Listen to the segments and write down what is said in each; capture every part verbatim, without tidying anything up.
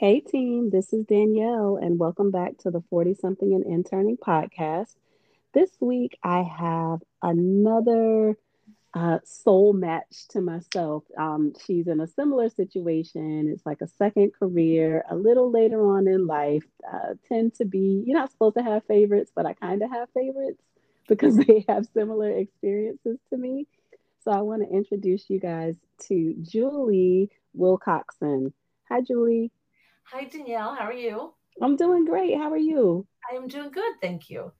Hey team, this is Danielle and welcome back to the forty something and Interning podcast. This week I have another uh, soul match to myself. Um, she's in a similar situation. It's like a second career, a little later on in life. Uh, tend to be, you're not supposed to have favorites, but I kind of have favorites because they have similar experiences to me. So I want to introduce you guys to Julie Wilcoxon. Hi, Julie. Hi, Danielle. How are you? I'm doing great. How are you? I am doing good. Thank you.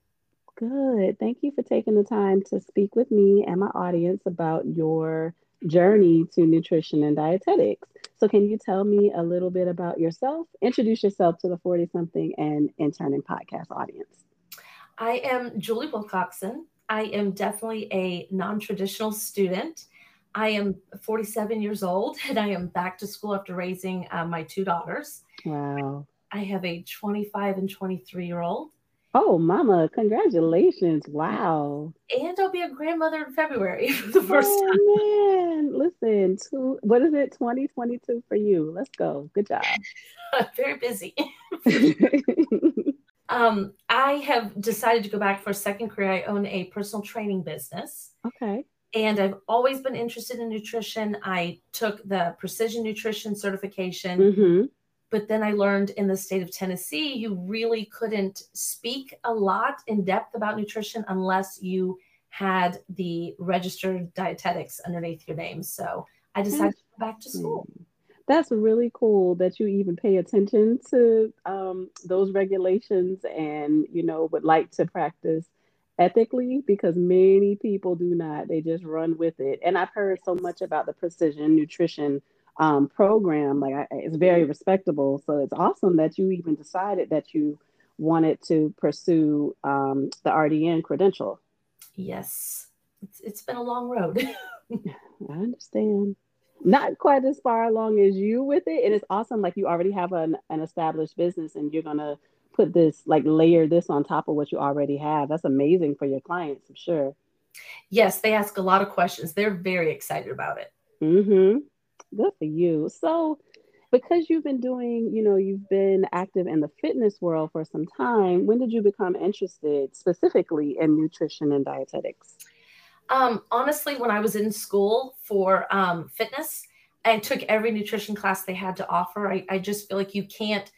Good. Thank you for taking the time to speak with me and my audience about your journey to nutrition and dietetics. So can you tell me a little bit about yourself? Introduce yourself to the forty something and Interning podcast audience. I am Julie Wilcoxon. I am definitely a non-traditional student. I am forty-seven years old and I am back to school after raising uh, my two daughters. Wow. I have a twenty-five and twenty-three year old. Oh, mama, congratulations. Wow. And I'll be a grandmother in February for the first oh, time. Oh, man. Listen, two, what is it? twenty twenty-two for you. Let's go. Good job. Very busy. um, I have decided to go back for a second career. I own a personal training business. Okay. And I've always been interested in nutrition. I took the Precision Nutrition certification, mm-hmm. but then I learned in the state of Tennessee, you really couldn't speak a lot in depth about nutrition unless you had the registered dietetics underneath your name. So I decided to go back to school. That's really cool that you even pay attention to um, those regulations and, you know, would like to practice ethically, because many people do not. They just run with it. And I've heard so much about the Precision Nutrition um, program. Like I, it's very respectable. So it's awesome that you even decided that you wanted to pursue um, the R D N credential. Yes, it's, it's been a long road. I understand. Not quite as far along as you with it. And it's awesome. Like you already have an, an established business and you're going to put this, like layer this on top of what you already have. That's amazing for your clients, I'm sure. Yes, they ask a lot of questions. They're very excited about it. Mm-hmm. Good for you. So because you've been doing, you know, you've been active in the fitness world for some time, when did you become interested specifically in nutrition and dietetics? Um, honestly, when I was in school for um, fitness, I took every nutrition class they had to offer. I, I just feel like you can't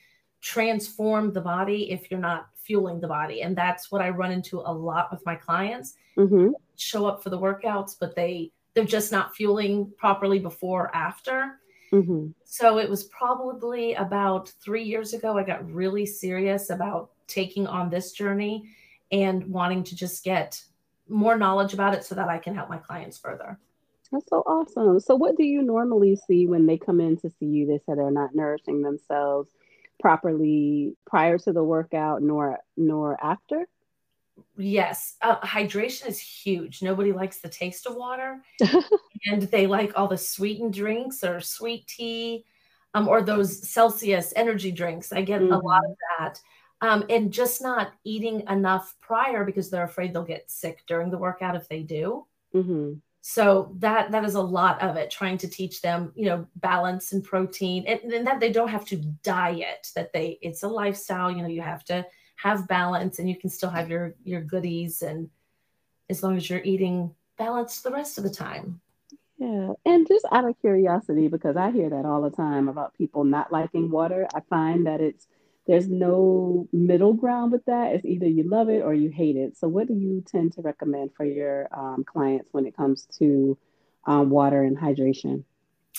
transform the body if you're not fueling the body. And that's what I run into a lot with my clients. Mm-hmm. Show up for the workouts, but they, they're just not fueling properly before or after. Mm-hmm. So it was probably about three years ago, I got really serious about taking on this journey and wanting to just get more knowledge about it so that I can help my clients further. That's so awesome. So what do you normally see when they come in to see you? They say they're not nourishing themselves properly prior to the workout, nor nor after? Yes. Uh, hydration is huge. Nobody likes the taste of water. And they like all the sweetened drinks or sweet tea um, or those Celsius energy drinks. I get mm-hmm. a lot of that. Um, and just not eating enough prior because they're afraid they'll get sick during the workout if they do. Mm-hmm. So that that is a lot of it, trying to teach them, you know, balance and protein, and, and that they don't have to diet, that they it's a lifestyle, you know, you have to have balance and you can still have your your goodies. And as long as you're eating balanced the rest of the time. Yeah. And just out of curiosity, because I hear that all the time about people not liking water, I find that it's there's no middle ground with that. It's either you love it or you hate it. So what do you tend to recommend for your um, clients when it comes to um, water and hydration?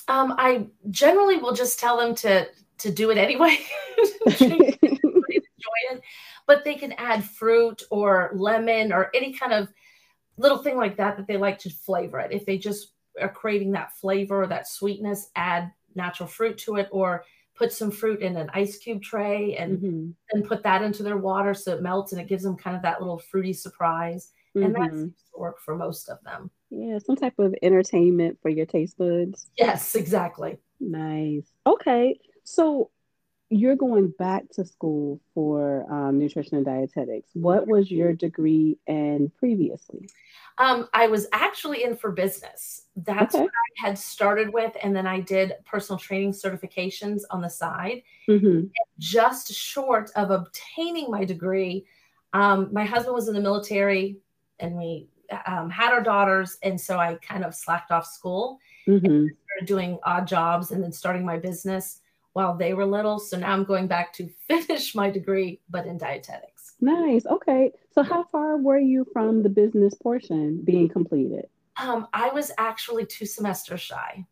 Um, I generally will just tell them to, to do it anyway. Enjoy it. But they can add fruit or lemon or any kind of little thing like that, that they like to flavor it. If they just are craving that flavor or that sweetness, add natural fruit to it, or put some fruit in an ice cube tray and mm-hmm. and put that into their water so it melts and it gives them kind of that little fruity surprise. Mm-hmm. And that seems to work for most of them. Yeah, some type of entertainment for your taste buds. Yes, exactly. Nice. Okay, so you're going back to school for um, nutrition and dietetics. What was your degree and previously? Um, I was actually in for business. That's okay. What I had started with. And then I did personal training certifications on the side. Mm-hmm. Just short of obtaining my degree, um, my husband was in the military and we um, had our daughters. And so I kind of slacked off school, mm-hmm. and started doing odd jobs and then starting my business while they were little. So now I'm going back to finish my degree, but in dietetics. Nice. Okay. So how far were you from the business portion being completed? Um, I was actually two semesters shy.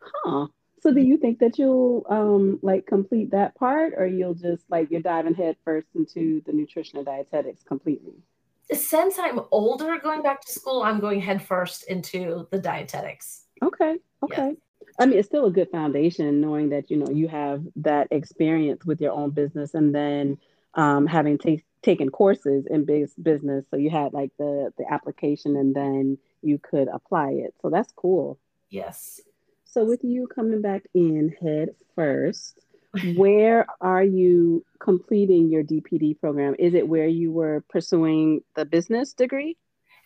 Huh. So do you think that you'll um, like complete that part, or you'll just like you're diving head first into the nutrition and dietetics completely? Since I'm older going back to school, I'm going head first into the dietetics. Okay. Okay. Yes. I mean, it's still a good foundation knowing that, you know, you have that experience with your own business and then um, having t- taken courses in biz- business. So you had like the, the application and then you could apply it. So that's cool. Yes. So with you coming back in head first, where are you completing your D P D program? Is it where you were pursuing the business degree?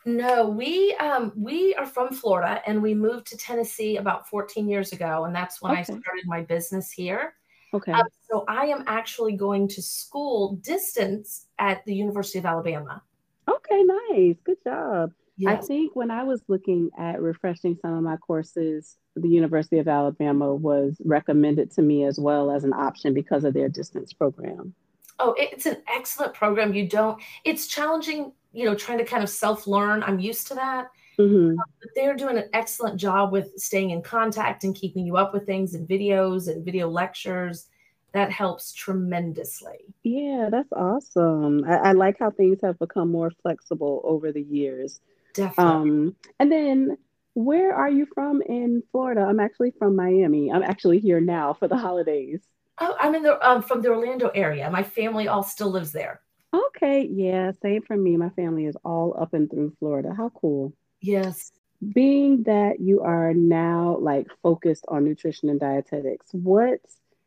No, we um, we are from Florida and we moved to Tennessee about fourteen years ago. And that's when okay. I started my business here. Okay. Um, so I am actually going to school distance at the University of Alabama. Okay, nice. Good job. Yeah. I think when I was looking at refreshing some of my courses, the University of Alabama was recommended to me as well as an option because of their distance program. Oh, it's an excellent program. You don't, it's challenging, you know, trying to kind of self-learn. I'm used to that. Mm-hmm. Um, but they're doing an excellent job with staying in contact and keeping you up with things and videos and video lectures. That helps tremendously. Yeah, that's awesome. I, I like how things have become more flexible over the years. Definitely. Um, and then where are you from in Florida? I'm actually from Miami. I'm actually here now for the holidays. Oh, I'm in the um, from the Orlando area. My family all still lives there. Okay. Yeah. Same for me. My family is all up and through Florida. How cool. Yes. Being that you are now like focused on nutrition and dietetics, what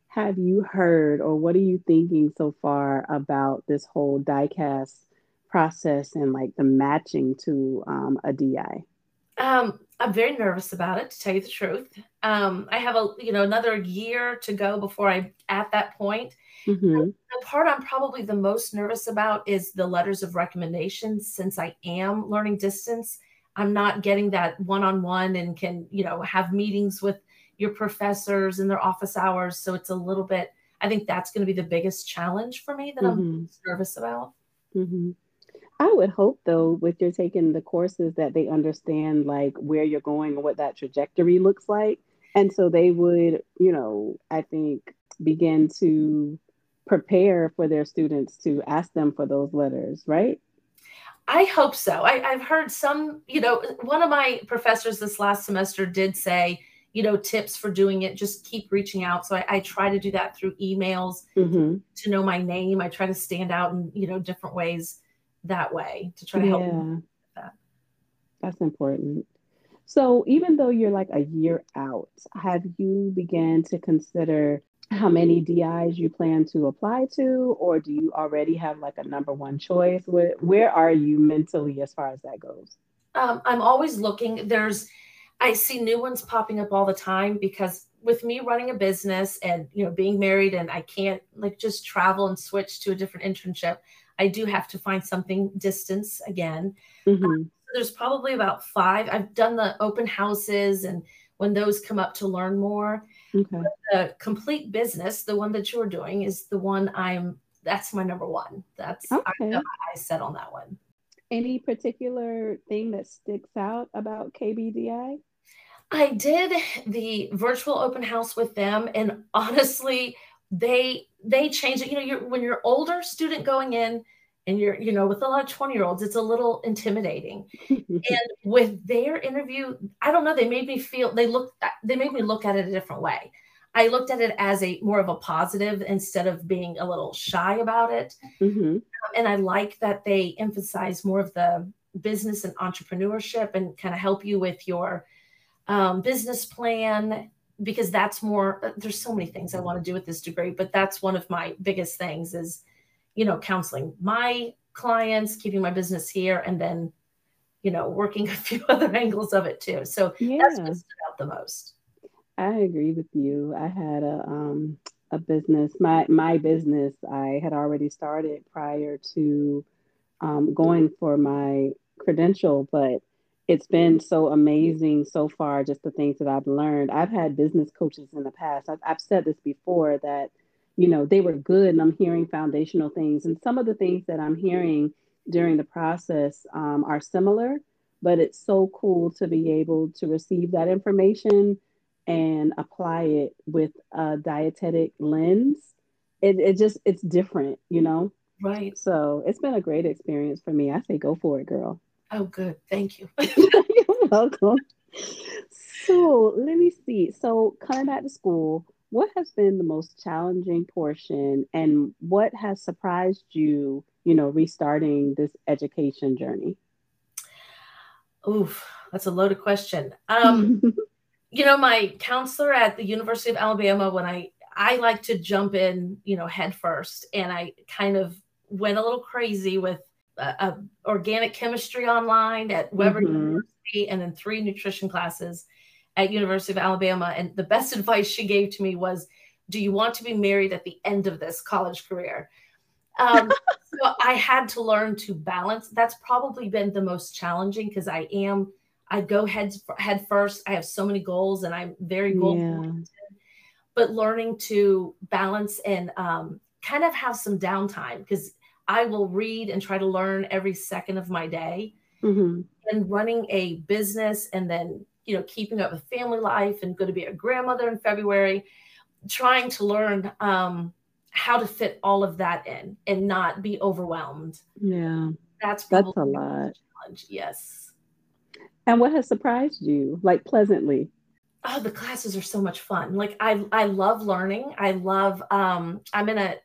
have you heard or what are you thinking so far about this whole DICAS process and like the matching to um, a D I? Um, I'm very nervous about it, to tell you the truth. Um, I have a, you know, another year to go before I'm at that point. Mm-hmm. The part I'm probably the most nervous about is the letters of recommendation. Since I am learning distance, I'm not getting that one-on-one and can, you know, have meetings with your professors in their office hours. So it's a little bit, I think that's going to be the biggest challenge for me that mm-hmm. I'm nervous about. Mm-hmm. I would hope, though, with your taking the courses that they understand, like, where you're going and what that trajectory looks like. And so they would, you know, I think begin to prepare for their students to ask them for those letters, right? I hope so. I, I've heard some, you know, one of my professors this last semester did say, you know, tips for doing it, just keep reaching out. So I, I try to do that through emails, mm-hmm. to know my name. I try to stand out in, you know, different ways. That way to try to help yeah. them with that. That's important. So even though you're like a year out, have you began to consider how many D Is you plan to apply to, or do you already have like a number one choice? Where, where are you mentally as far as that goes? Um, I'm always looking. There's, I see new ones popping up all the time because with me running a business and, you know, being married and I can't like just travel and switch to a different internship, I do have to find something distance again. Mm-hmm. Um, there's probably about five. I've done the open houses and when those come up to learn more. Okay. The complete business, the one that you're doing, is the one I'm, that's my number one. That's okay. I, I set on that one. Any particular thing that sticks out about K B D I? I did the virtual open house with them. And honestly, they they change it. You know, you're, when you're older student going in and you're, you know, with a lot of twenty year olds, it's a little intimidating. And with their interview, I don't know, they made me feel, they looked, they made me look at it a different way. I looked at it as a more of a positive instead of being a little shy about it. Mm-hmm. Um, and I like that they emphasize more of the business and entrepreneurship and kind of help you with your um, business plan because that's more, there's so many things I want to do with this degree, but that's one of my biggest things is, you know, counseling my clients, keeping my business here, and then, you know, working a few other angles of it too. So yeah. That's what stood out the most. I agree with you. I had a, um, a business, my, my business, I had already started prior to um, going for my credential, but it's been so amazing so far, just the things that I've learned. I've had business coaches in the past. I've, I've said this before that, you know, they were good, and I'm hearing foundational things. And some of the things that I'm hearing during the process um, are similar, but it's so cool to be able to receive that information and apply it with a dietetic lens. It, it just, it's different, you know? Right. So it's been a great experience for me. I say, go for it, girl. Oh, good. Thank you. You're welcome. So let me see. So coming back to school, what has been the most challenging portion, and what has surprised you, you know, restarting this education journey? Oof, that's a loaded question. Um, you know, my counselor at the University of Alabama, when I, I like to jump in, you know, head first, and I kind of went a little crazy with Uh, uh, organic chemistry online at Weber mm-hmm. University, and then three nutrition classes at University of Alabama. And the best advice she gave to me was, do you want to be married at the end of this college career? Um, so I had to learn to balance. That's probably been the most challenging, because I am, I go head, head first. I have so many goals, and I'm very goal oriented, yeah. But learning to balance and um, kind of have some downtime, because I will read and try to learn every second of my day, mm-hmm. and running a business, and then, you know, keeping up with family life, and going to be a grandmother in February, trying to learn um, how to fit all of that in and not be overwhelmed. Yeah. That's, that's a lot. Challenge. Yes. And what has surprised you, like pleasantly? Oh, the classes are so much fun. Like I, I love learning. I love, um, I'm in a,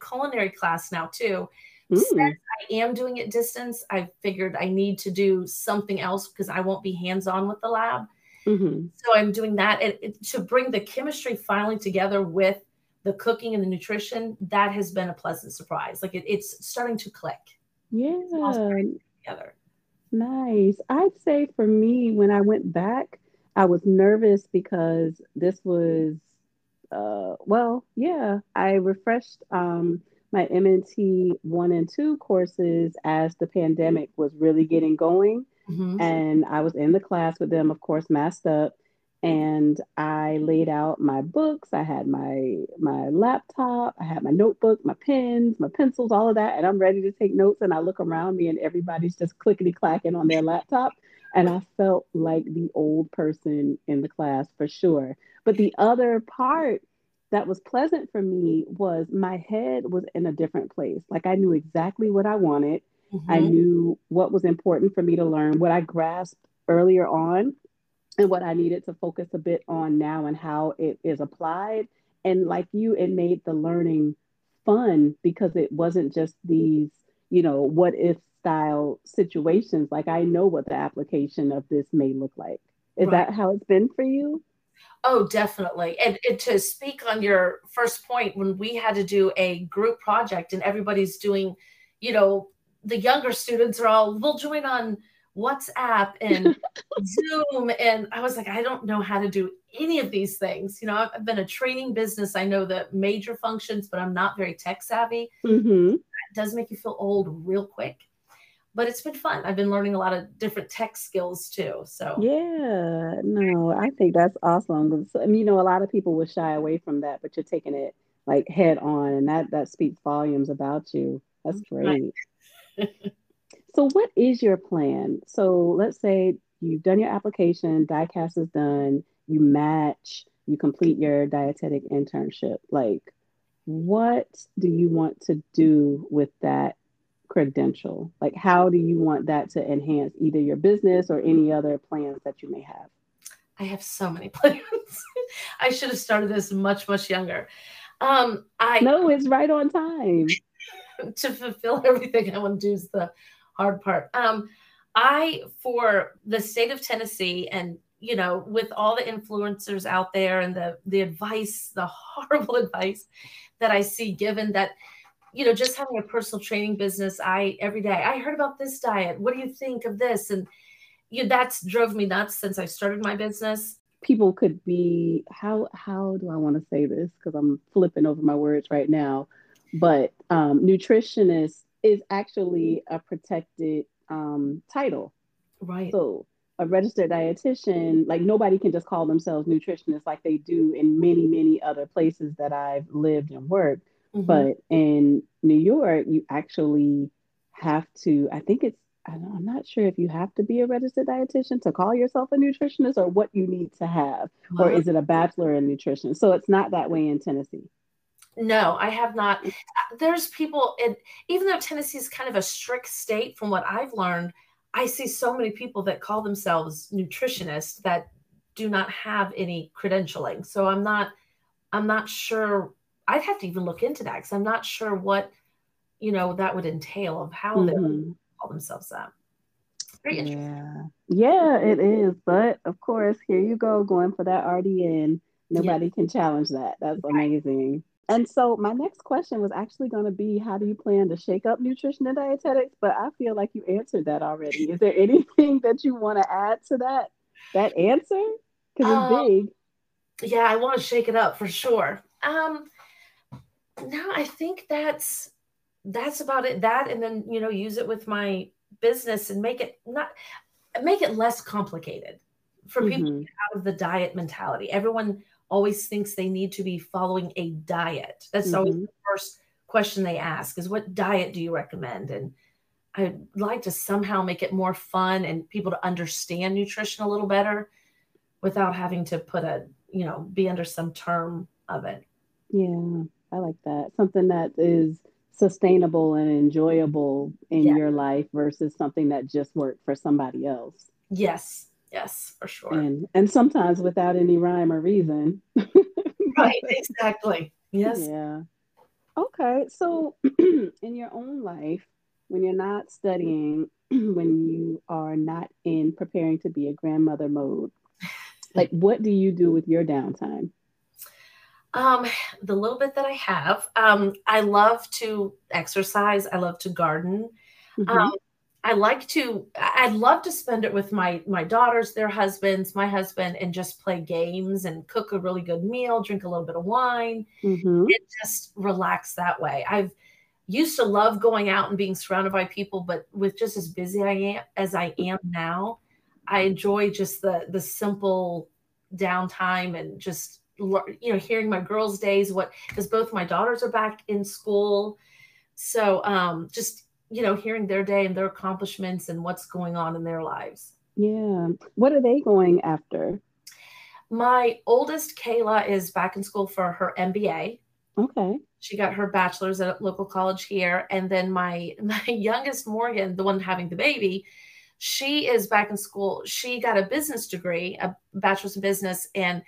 culinary class now too. Mm. Since I am doing it distance, I figured I need to do something else, because I won't be hands-on with the lab. Mm-hmm. So I'm doing that, and it, to bring the chemistry finally together with the cooking and the nutrition, that has been a pleasant surprise. Like it, it's starting to click. Yeah. Together. Nice. I'd say for me, when I went back, I was nervous because this was Uh, well, yeah, I refreshed um, my M N T one and two courses as the pandemic was really getting going. Mm-hmm. And I was in the class with them, of course, masked up, and I laid out my books. I had my, my laptop, I had my notebook, my pens, my pencils, all of that. And I'm ready to take notes. And I look around me, and everybody's just clickety clacking on their laptop. And I felt like the old person in the class for sure. But the other part that was pleasant for me was my head was in a different place. Like I knew exactly what I wanted. Mm-hmm. I knew what was important for me to learn, what I grasped earlier on, and what I needed to focus a bit on now and how it is applied. And like you, it made the learning fun, because it wasn't just these, you know, what if style situations. Like I know what the application of this may look like. Is right. That how it's been for you? Oh, definitely. And, and to speak on your first point, when we had to do a group project, and everybody's doing, you know, the younger students are all, we'll join on WhatsApp and Zoom. And I was like, I don't know how to do any of these things. You know, I've, I've been a training business. I know the major functions, but I'm not very tech savvy. Mm-hmm. It does make you feel old real quick. But it's been fun. I've been learning a lot of different tech skills too. So yeah, no, I think that's awesome. I mean, you know, a lot of people will shy away from that, but you're taking it like head on, and that that speaks volumes about you. That's great. Right. So, what is your plan? So, let's say you've done your application, DICAS is done, you match, you complete your dietetic internship. Like, what do you want to do with that credential? Like, how do you want that to enhance either your business or any other plans that you may have? I have so many plans. I should have started this much, much younger. Um, I know it's right on time. To fulfill everything I want to do is the hard part. Um, I, for the state of Tennessee, and you know, with all the influencers out there and the the advice, the horrible advice that I see given, that, you know, just having a personal training business, I every day I heard about this diet. What do you think of this? And you know, that's drove me nuts since I started my business. People could be, how how do I want to say this? Because I'm flipping over my words right now. But um, nutritionist is actually a protected um, title. Right. So a registered dietitian, like nobody can just call themselves nutritionist like they do in many, many other places that I've lived and worked. Mm-hmm. But in New York, you actually have to, I think it's, I don't, I'm not sure if you have to be a registered dietitian to call yourself a nutritionist, or what you need to have, wow. or is it a bachelor in nutrition? So it's not that way in Tennessee. No, I have not. There's people, in, even though Tennessee is kind of a strict state from what I've learned, I see so many people that call themselves nutritionists that do not have any credentialing. So I'm not, I'm not sure. I'd have to even look into that, because I'm not sure what, you know, that would entail of how mm-hmm. they themselves up. Very interesting. Yeah. Yeah, it is. But of course, here you go, going for that R D N. Nobody yeah. can challenge that. That's right. Amazing. And so my next question was actually going to be, how do you plan to shake up nutrition and dietetics? But I feel like you answered that already. Is there anything that you want to add to that, that answer? Because it's um, big. Yeah, I want to shake it up for sure. Um, no, I think that's That's about it. That, and then, you know, use it with my business and make it not, make it less complicated for mm-hmm. people to get out of the diet mentality. Everyone always thinks they need to be following a diet. That's mm-hmm. always the first question they ask is, what diet do you recommend? And I'd like to somehow make it more fun and people to understand nutrition a little better without having to put a, you know, be under some term of it. Yeah, I like that. Something that is sustainable and enjoyable in yeah. your life versus something that just worked for somebody else. Yes. Yes, for sure. And, and sometimes without any rhyme or reason. Right. Exactly. Yes. Yeah. Okay. So in your own life, when you're not studying, when you are not in preparing to be a grandmother mode, like what do you do with your downtime? Um, the little bit that I have, um, I love to exercise. I love to garden. Mm-hmm. Um, I like to, I'd love to spend it with my, my daughters, their husbands, my husband, and just play games and cook a really good meal, drink a little bit of wine, mm-hmm. and just relax that way. I've used to love going out and being surrounded by people, but with just as busy I am as I am now, I enjoy just the, the simple downtime and just, you know, hearing my girls' days, what, because both my daughters are back in school. So um, just, you know, hearing their day and their accomplishments and what's going on in their lives. Yeah. What are they going after? My oldest, Kayla, is back in school for her M B A. Okay. She got her bachelor's at a local college here. And then my, my youngest, Morgan, the one having the baby, she is back in school. She got a business degree, a bachelor's in business, and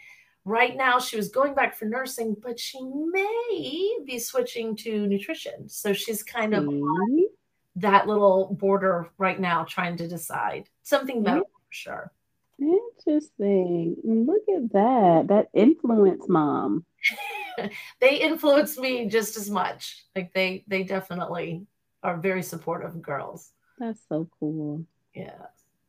right now, she was going back for nursing, but she may be switching to nutrition. So she's kind of mm-hmm. on that little border right now, trying to decide something better for sure. Interesting. Look at that. That influence mom. They influence me just as much. Like they, they definitely are very supportive girls. That's so cool. Yeah.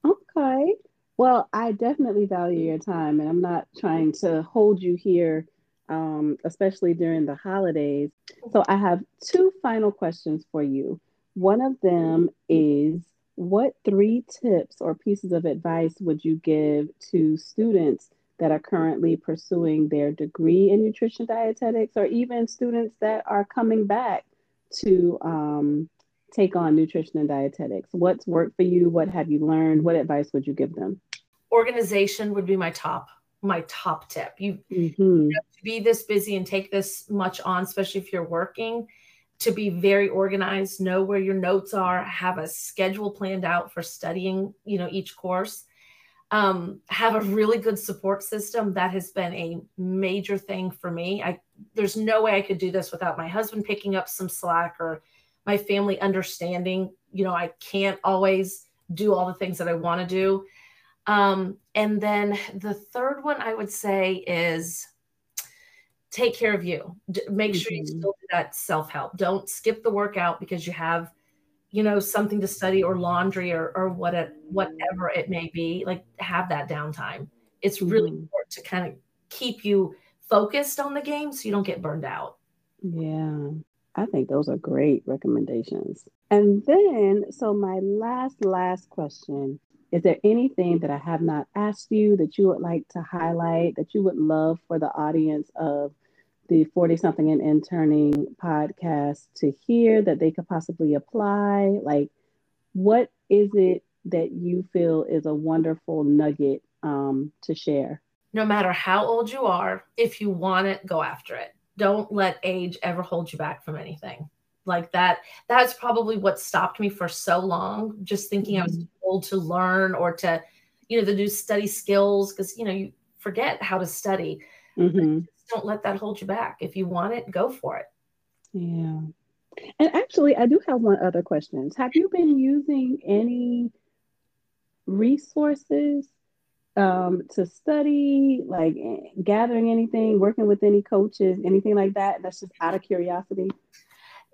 Okay. Well, I definitely value your time, and I'm not trying to hold you here, um, especially during the holidays. So I have two final questions for you. One of them is, what three tips or pieces of advice would you give to students that are currently pursuing their degree in nutrition dietetics, or even students that are coming back to um, take on nutrition and dietetics? What's worked for you? What have you learned? What advice would you give them? Organization would be my top, my top tip. You, mm-hmm. you know, to be this busy and take this much on, especially if you're working, to be very organized, know where your notes are, have a schedule planned out for studying, you know, each course, um, have a really good support system. That has been a major thing for me. I, there's no way I could do this without my husband picking up some slack, or my family understanding, you know, I can't always do all the things that I want to do. Um, and then the third one I would say is take care of you. D- make mm-hmm. sure you still do that self-help. Don't skip the workout because you have, you know, something to study or laundry or, or what it, whatever it may be. Like, have that downtime. It's really mm-hmm. important to kind of keep you focused on the game so you don't get burned out. Yeah, I think those are great recommendations. And then, so my last, last question, is there anything that I have not asked you that you would like to highlight, that you would love for the audience of the forty-something and Interning podcast to hear that they could possibly apply? Like, what is it that you feel is a wonderful nugget um, to share? No matter how old you are, if you want it, go after it. Don't let age ever hold you back from anything. Like that, that's probably what stopped me for so long, just thinking mm-hmm. I was too old to learn or to, you know, to do study skills, because, you know, you forget how to study. Mm-hmm. Just don't let that hold you back. If you want it, go for it. Yeah. And actually, I do have one other question. Have you been using any resources Um, to study, like gathering anything, working with any coaches, anything like that? That's just out of curiosity.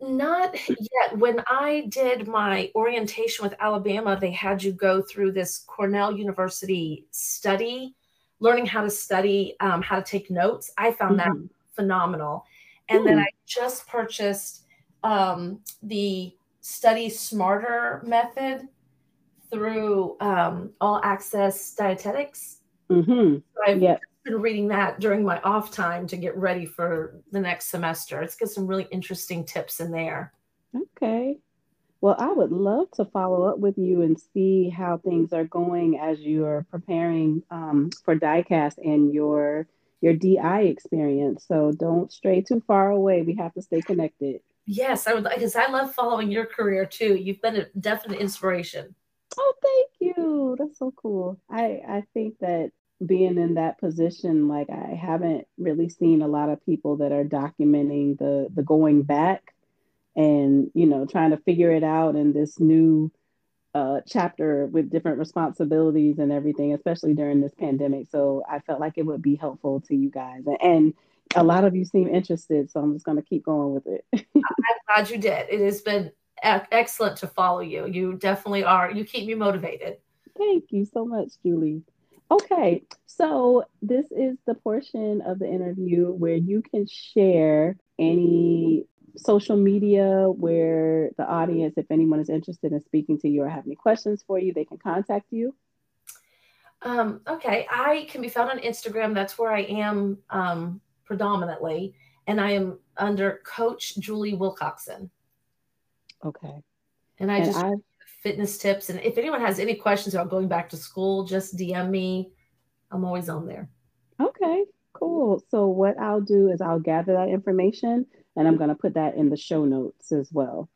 Not yet. When I did my orientation with Alabama, they had you go through this Cornell University study, learning how to study, um, how to take notes. I found mm-hmm. that phenomenal. And mm-hmm. then I just purchased um, the Study Smarter method through um, All Access Dietetics. Mm-hmm. So I've yep. been reading that during my off time to get ready for the next semester. It's got some really interesting tips in there. Okay. Well, I would love to follow up with you and see how things are going as you're preparing um, for DICAS and your, your D I experience. So don't stray too far away. We have to stay connected. Yes, I would, because I love following your career too. You've been a definite inspiration. Oh, thank you. That's so cool. I, I think that being in that position, like, I haven't really seen a lot of people that are documenting the, the going back and, you know, trying to figure it out in this new uh, chapter with different responsibilities and everything, especially during this pandemic. So I felt like it would be helpful to you guys. And a lot of you seem interested, so I'm just going to keep going with it. I'm glad you did. It has been excellent to follow you. You definitely are. You keep me motivated. Thank you so much, Julie. Okay, so this is the portion of the interview where you can share any social media where the audience, if anyone is interested in speaking to you or have any questions for you, they can contact you. Um, okay, I can be found on Instagram. That's where I am um, predominantly. And I am under Coach Julie Wilcoxon. Okay. And I and just I've, fitness tips. And if anyone has any questions about going back to school, just D M me. I'm always on there. Okay, cool. So what I'll do is I'll gather that information and I'm going to put that in the show notes as well.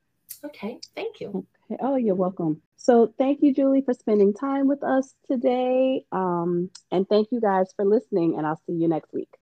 Okay. Thank you. Okay. Oh, you're welcome. So thank you, Julie, for spending time with us today. Um, and thank you guys for listening, and I'll see you next week.